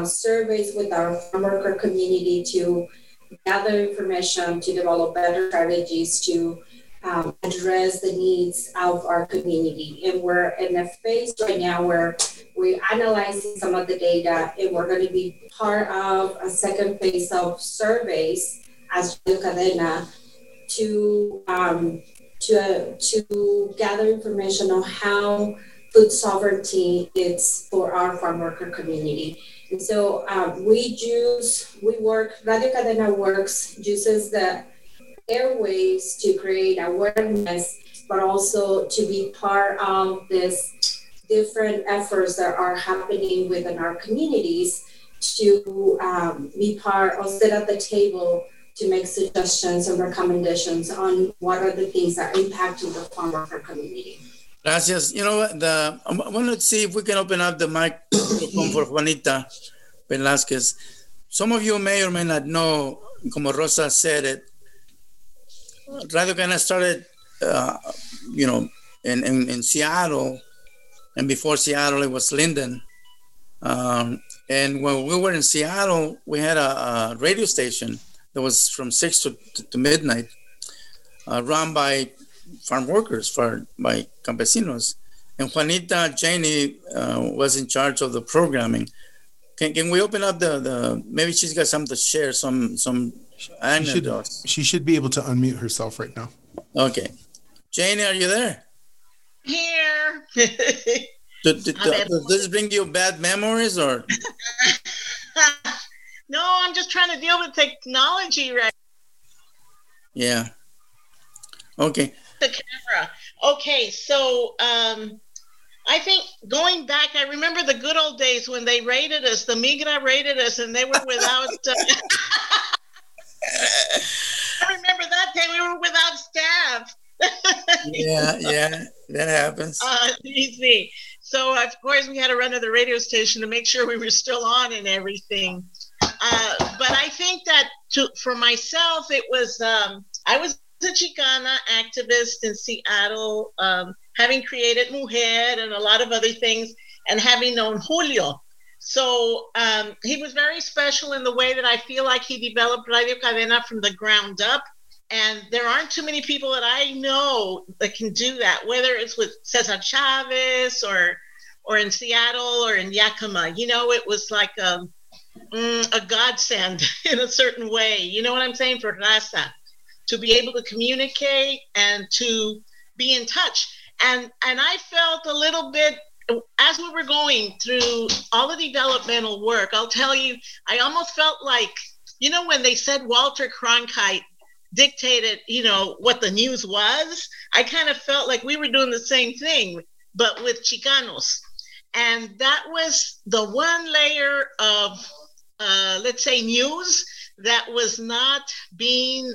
surveys with our farm worker community to gather information, to develop better strategies, to address the needs of our community. And we're in a phase right now where we're analyzing some of the data, and we're going to be part of a second phase of surveys as Radio Cadena to gather information on how food sovereignty is for our farm worker community. And so Radio Cadena uses the airwaves to create awareness, but also to be part of this different efforts that are happening within our communities to be part or sit at the table to make suggestions and recommendations on what are the things that are impacting the farm worker community. Gracias. You know what? I want to see if we can open up the microphone for Juanita Velásquez. Some of you may or may not know, como Rosa said it, Radio Cadena started, in Seattle, and before Seattle, it was Linden. And when we were in Seattle, we had a radio station that was from 6 to midnight, run by farm workers, by campesinos. And Juanita Janey was in charge of the programming. Can we open up the maybe she's got something to share, some anecdotes. She should be able to unmute herself right now. Okay. Janey, are you there? Here. Does this bring you bad memories or? No, I'm just trying to deal with technology right now. Yeah. Okay. The camera. Okay, so I think going back, I remember the good old days when they raided us, the migra raided us, and they were without... I remember that day we were without staff. yeah, that happens. Easy. So, of course, we had to run to the radio station to make sure we were still on and everything. But I think that for myself, it was... I was a Chicana activist in Seattle, having created Mujer and a lot of other things, and having known Julio. So he was very special in the way that I feel like he developed Radio Cadena from the ground up. And there aren't too many people that I know that can do that, whether it's with César Chávez or in Seattle or in Yakima. You know, it was like a godsend in a certain way. You know what I'm saying? For Raza, to be able to communicate and to be in touch. And I felt a little bit, as we were going through all the developmental work, I'll tell you, I almost felt like, when they said Walter Cronkite dictated, what the news was, I kind of felt like we were doing the same thing, but with Chicanos. And that was the one layer of, let's say, news that was not being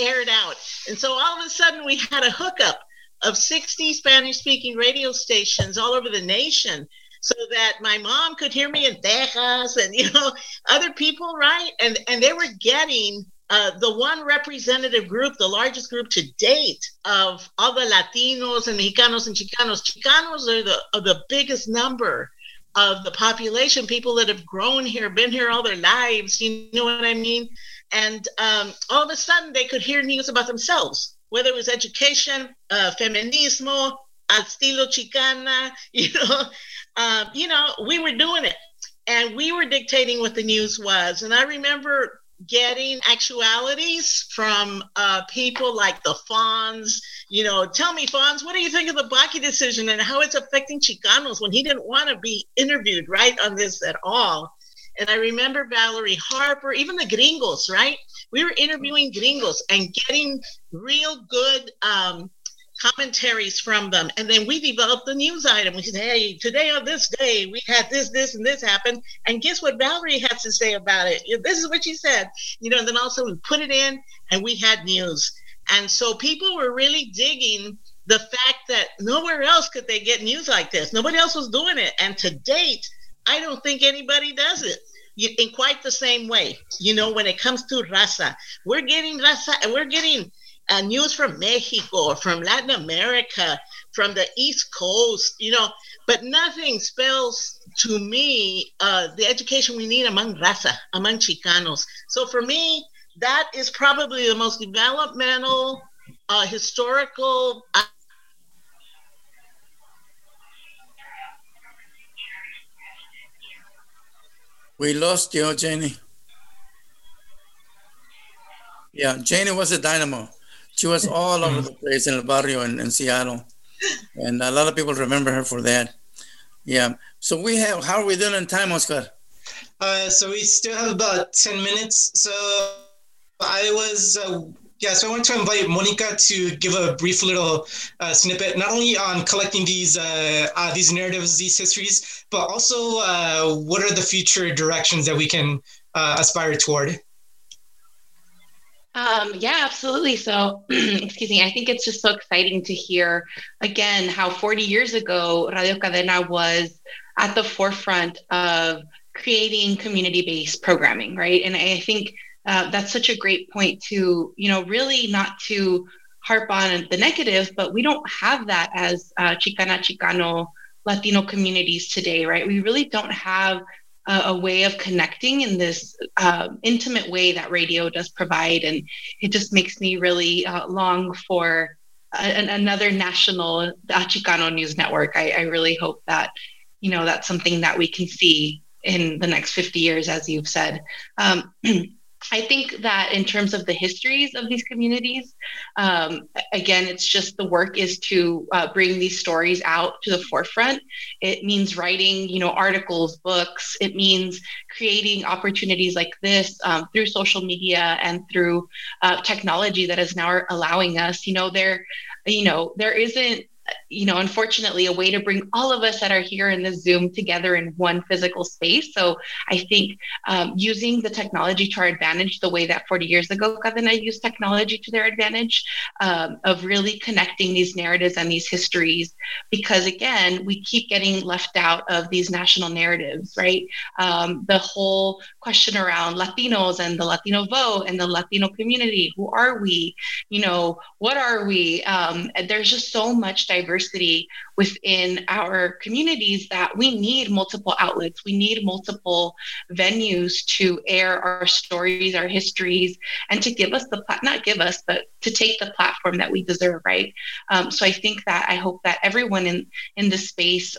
aired out. And so all of a sudden we had a hookup of 60 Spanish-speaking radio stations all over the nation, so that my mom could hear me in Texas and, other people, right? And they were getting the one representative group, the largest group to date of all the Latinos and Mexicanos and Chicanos. Chicanos are the biggest number of the population, people that have grown here, been here all their lives, you know what I mean? And all of a sudden they could hear news about themselves, whether it was education, feminismo, al estilo Chicana, we were doing it. And we were dictating what the news was. And I remember getting actualities from people like the Fonz. You know, tell me, Fonz, what do you think of the Bakke decision and how it's affecting Chicanos, when he didn't want to be interviewed, right, on this at all. And I remember Valerie Harper, even the gringos, right? We were interviewing gringos and getting real good commentaries from them. And then we developed the news item. We said, hey, today on this day, we had this, this, and this happen. And guess what Valerie has to say about it? This is what she said. You know, and then also we put it in and we had news. And so people were really digging the fact that nowhere else could they get news like this. Nobody else was doing it. And to date, I don't think anybody does it in quite the same way. You know, when it comes to raza, we're getting raza, and we're getting news from Mexico, from Latin America, from the East Coast, you know, but nothing spells to me the education we need among raza, among Chicanos. So for me, that is probably the most developmental, historical. We lost you, Janie. Yeah, Janie was a dynamo. She was all over the place in El Barrio in Seattle. And a lot of people remember her for that. Yeah. So we have, how are we doing in time, Oscar? So we still have about 10 minutes. So I was, so I want to invite Monica to give a brief little snippet, not only on collecting these narratives, these histories, but also what are the future directions that we can aspire toward? Yeah, absolutely. So, excuse me, I think it's just so exciting to hear, again, how 40 years ago, Radio Cadena was at the forefront of creating community-based programming, right? And I think that's such a great point to, you know, really not to harp on the negative, but we don't have that as Chicana, Chicano, Latino communities today, right? We really don't have a way of connecting in this intimate way that radio does provide. And it just makes me really long for another national Chicano news network. I really hope that, you know, that's something that we can see in the next 50 years, as you've said. I think that in terms of the histories of these communities, again, it's just the work is to bring these stories out to the forefront. It means writing, you know, articles, books. It means creating opportunities like this through social media and through technology that is now allowing us, you know, there isn't, you know, unfortunately, a way to bring all of us that are here in this Zoom together in one physical space. So I think using the technology to our advantage, the way that 40 years ago, Cadena used technology to their advantage, of really connecting these narratives and these histories, because again, we keep getting left out of these national narratives, right? The whole question around Latinos and the Latino vote and the Latino community, who are we? You know, what are we? There's just so much diversity within our communities that we need multiple outlets. We need multiple venues to air our stories, our histories, and to give us the, not give us, but to take the platform that we deserve, right? So I think that, I hope that everyone in this space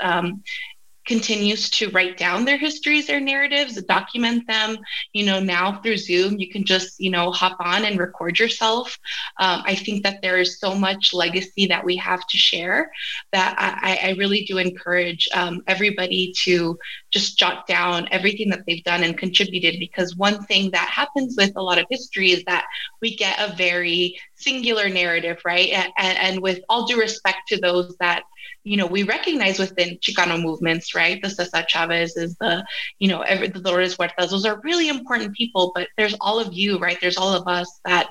continues to write down their histories, their narratives, document them. You know, now through Zoom, you can just, you know, hop on and record yourself. I think that there is so much legacy that we have to share that I really do encourage everybody to just jot down everything that they've done and contributed, because one thing that happens with a lot of history is that we get a very singular narrative, right? And with all due respect to those that, you know, we recognize within Chicano movements, right? The César Chávez is the, you know, the Dolores Huertas, those are really important people, but there's all of you, right? There's all of us that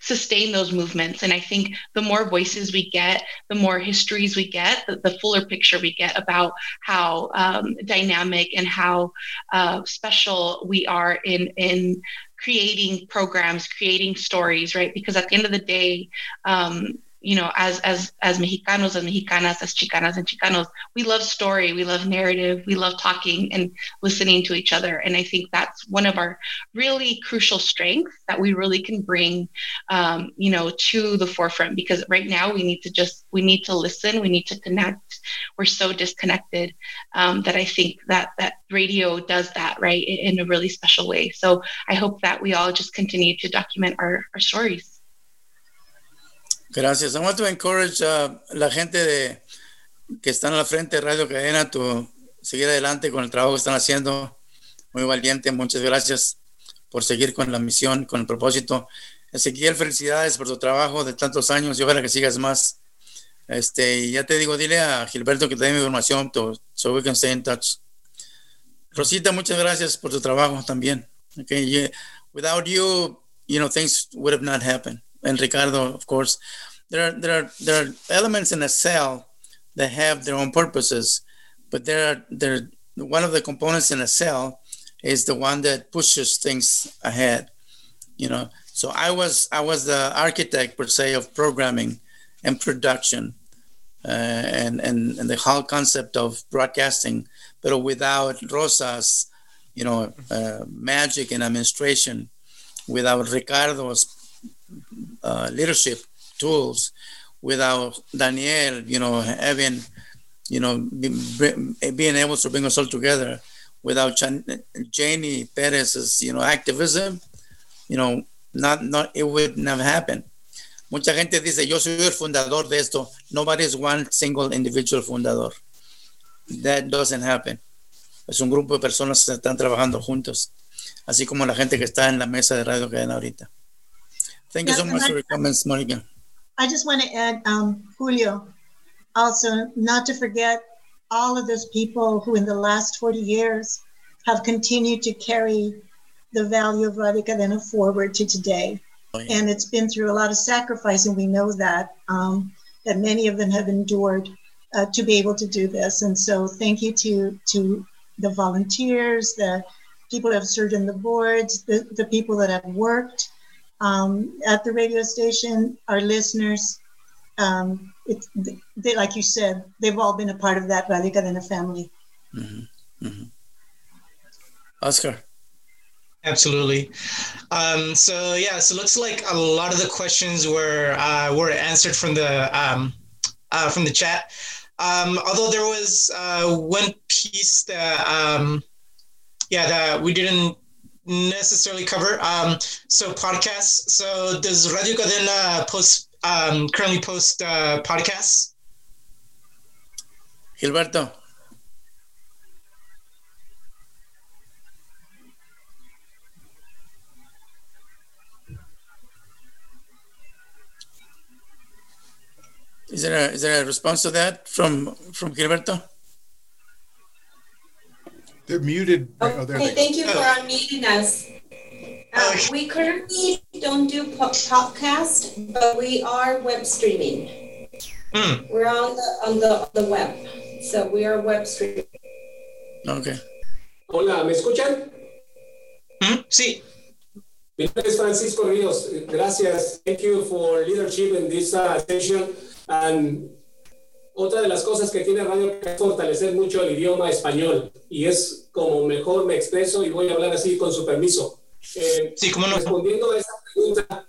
sustain those movements. And I think the more voices we get, the more histories we get, the fuller picture we get about how dynamic and how special we are in creating programs, creating stories, right? Because at the end of the day, you know, as Mexicanos, as Mexicanas, as Chicanas and Chicanos, we love story, we love narrative, we love talking and listening to each other. And I think that's one of our really crucial strengths that we really can bring, you know, to the forefront, because right now we need to listen, we need to connect. We're so disconnected that I think that radio does that, right, in a really special way. So I hope that we all just continue to document our stories. Gracias. I want to encourage la gente que están a la frente de Radio Cadena to seguir adelante con el trabajo que están haciendo. Muy valiente. Muchas gracias por seguir con la misión, con el propósito. Ezequiel, felicidades por tu trabajo de tantos años y ojalá que sigas más. Y ya te digo, dile a Gilberto que te dé mi información so we can stay in touch. Rosita, muchas gracias por tu trabajo también. Okay, yeah. Without you, you know, things would have not happened. And Ricardo, of course, there are elements in a cell that have their own purposes, but there one of the components in a cell is the one that pushes things ahead, you know. So I was the architect per se of programming and production, and the whole concept of broadcasting, but without Rosa's, you know, magic and administration, without Ricardo's leadership tools, without Daniel, you know, having, you know, being able to bring us all together, without Janie Perez's, you know, activism, you know, not it would not happen. Mucha gente dice, yo soy el fundador de esto. Nobody's one single individual fundador. That doesn't happen. Es un grupo de personas que están trabajando juntos, así como la gente que está en la mesa de Radio Cadena ahorita. Thank you so much for your comments, Monica. I just want to add, Julio, also not to forget all of those people who in the last 40 years have continued to carry the value of Radio Cadena forward to today. Oh, yeah. And it's been through a lot of sacrifice, and we know that, that many of them have endured to be able to do this. And so thank you to the volunteers, the people who have served on the boards, the people that have worked at the radio station, our listeners, they, like you said, they've all been a part of that Radio Cadena family. Mm-hmm. Mm-hmm. Oscar. Absolutely. So it looks like a lot of the questions were answered from the chat. Although there was one piece that that we didn't necessarily cover. So podcasts. So does Radio Cadena currently post podcasts? Gilberto. Is there a response to that from Gilberto? They're muted. Oh, there okay, thank you for unmuting us. We currently don't do podcast, but we are web streaming. Mm. We're on the web, so we are web streaming. Okay. Hola, ¿me escuchan? Mm? Sí. Mi nombre es Francisco Ríos. Gracias. Thank you for leadership in this session. And otra de las cosas que tiene Radio es fortalecer mucho el idioma español, y es como mejor me expreso, y voy a hablar así con su permiso. Sí, ¿cómo no? Respondiendo a esa pregunta,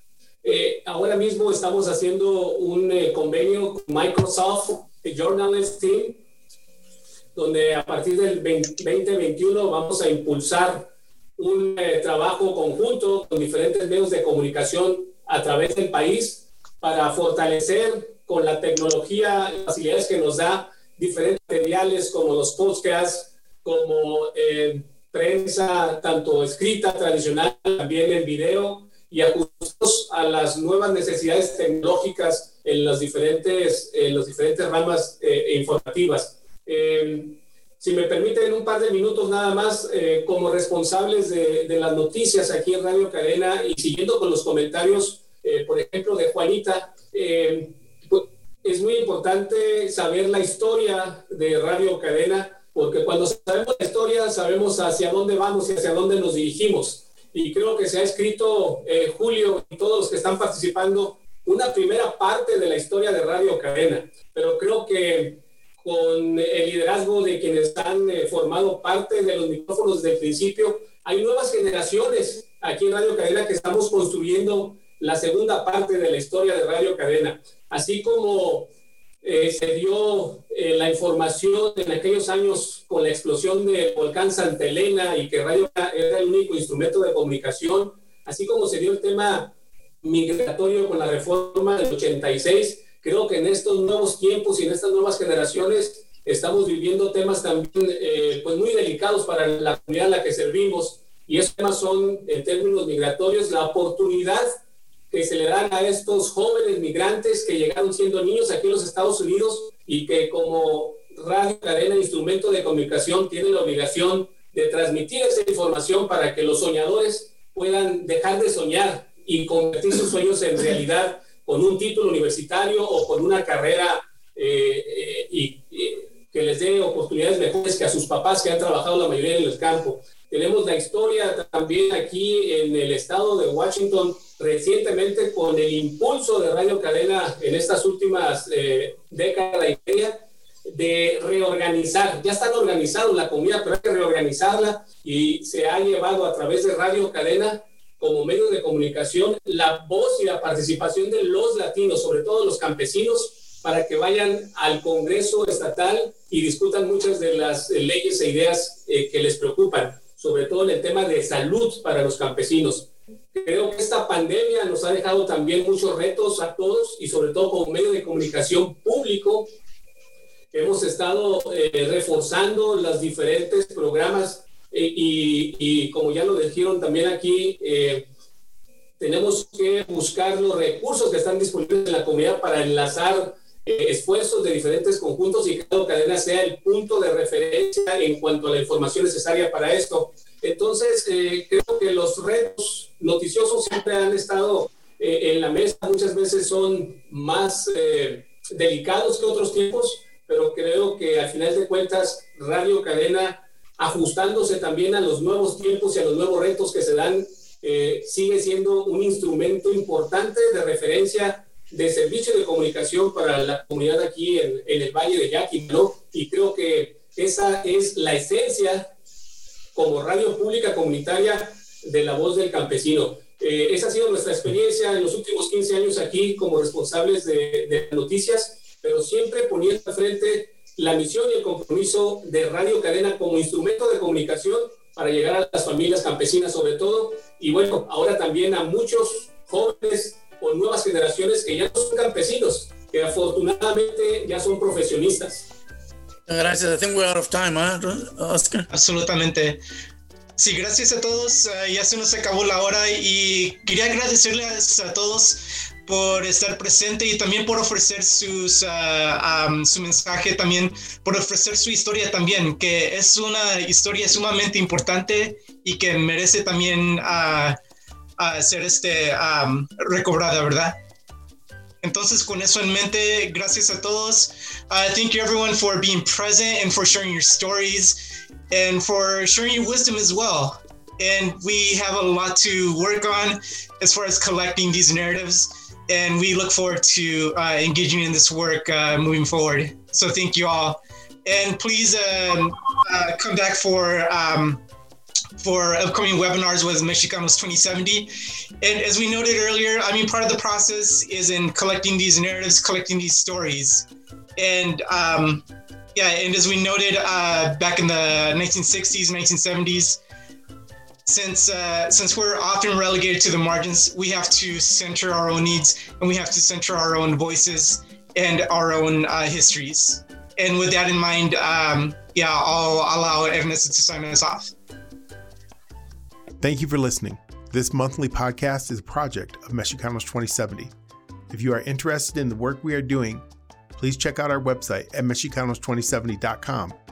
ahora mismo estamos haciendo un convenio con Microsoft Journalist Team, donde a partir del 2021 vamos a impulsar un trabajo conjunto con diferentes medios de comunicación a través del país para fortalecer con la tecnología, las facilidades que nos da diferentes materiales como los podcasts, como prensa, tanto escrita, tradicional, también en video, y ajustados a las nuevas necesidades tecnológicas en las diferentes ramas informativas. Si me permiten un par de minutos nada más, como responsables de las noticias aquí en Radio Cadena, y siguiendo con los comentarios, por ejemplo, de Juanita, es muy importante saber la historia de Radio Cadena, porque cuando sabemos la historia sabemos hacia dónde vamos y hacia dónde nos dirigimos. Y creo que se ha escrito, Julio, y todos los que están participando, una primera parte de la historia de Radio Cadena, pero creo que con el liderazgo de quienes han formado parte de los micrófonos desde el principio, hay nuevas generaciones aquí en Radio Cadena que estamos construyendo la segunda parte de la historia de Radio Cadena. Así como se dio la información en aquellos años con la explosión del volcán Santa Elena y que Radio era el único instrumento de comunicación, así como se dio el tema migratorio con la reforma del 86, creo que en estos nuevos tiempos y en estas nuevas generaciones estamos viviendo temas también pues muy delicados para la comunidad a la que servimos, y esos temas son, en términos migratorios, la oportunidad que se le dan a estos jóvenes migrantes que llegaron siendo niños aquí en los Estados Unidos y que como Radio Cadena, instrumento de comunicación, tienen la obligación de transmitir esa información para que los soñadores puedan dejar de soñar y convertir sus sueños en realidad con un título universitario o con una carrera que les dé oportunidades mejores que a sus papás que han trabajado la mayoría en el campo. Tenemos la historia también aquí en el estado de Washington recientemente con el impulso de Radio Cadena en estas últimas décadas y media de reorganizar. Ya están organizados la comunidad, pero hay que reorganizarla y se ha llevado a través de Radio Cadena como medio de comunicación la voz y la participación de los latinos, sobre todo los campesinos, para que vayan al Congreso Estatal y discutan muchas de las leyes e ideas que les preocupan, sobre todo en el tema de salud para los campesinos. Creo que esta pandemia nos ha dejado también muchos retos a todos y sobre todo como medio de comunicación público. Hemos estado reforzando los diferentes programas y como ya lo dijeron también aquí, tenemos que buscar los recursos que están disponibles en la comunidad para enlazar esfuerzos de diferentes conjuntos y que cada cadena sea el punto de referencia en cuanto a la información necesaria para esto. Entonces, creo que los retos noticiosos siempre han estado en la mesa, muchas veces son más delicados que otros tiempos, pero creo que al final de cuentas Radio Cadena, ajustándose también a los nuevos tiempos y a los nuevos retos que se dan, sigue siendo un instrumento importante de referencia de servicio de comunicación para la comunidad aquí en el Valle de Yakima, ¿no? Y creo que esa es la esencia como radio pública comunitaria de la voz del campesino. Esa ha sido nuestra experiencia en los últimos 15 años aquí como responsables de noticias, pero siempre poniendo al frente la misión y el compromiso de Radio Cadena como instrumento de comunicación para llegar a las familias campesinas sobre todo, y bueno, ahora también a muchos jóvenes o nuevas generaciones que ya no son campesinos, que afortunadamente ya son profesionistas. Gracias, I think we're out of time, Oscar. Absolutamente. Sí, gracias a todos, ya se nos acabó la hora y quería agradecerles a todos por estar presente y también por ofrecer su mensaje, también por ofrecer su historia también, que es una historia sumamente importante y que merece también ser recobrada, ¿verdad? Entonces, con eso en mente, gracias a todos. Thank you everyone for being present and for sharing your stories and for sharing your wisdom as well. And we have a lot to work on as far as collecting these narratives. And we look forward to engaging in this work moving forward. So thank you all. And please come back for upcoming webinars with Mexicanos 2070. And as we noted earlier, I mean, part of the process is in collecting these narratives, collecting these stories. And and as we noted back in the 1960s, 1970s, since we're often relegated to the margins, we have to center our own needs and we have to center our own voices and our own histories. And with that in mind, I'll allow Ernesto to sign us off. Thank you for listening. This monthly podcast is a project of Mexicanos 2070. If you are interested in the work we are doing, please check out our website at mexicanos2070.com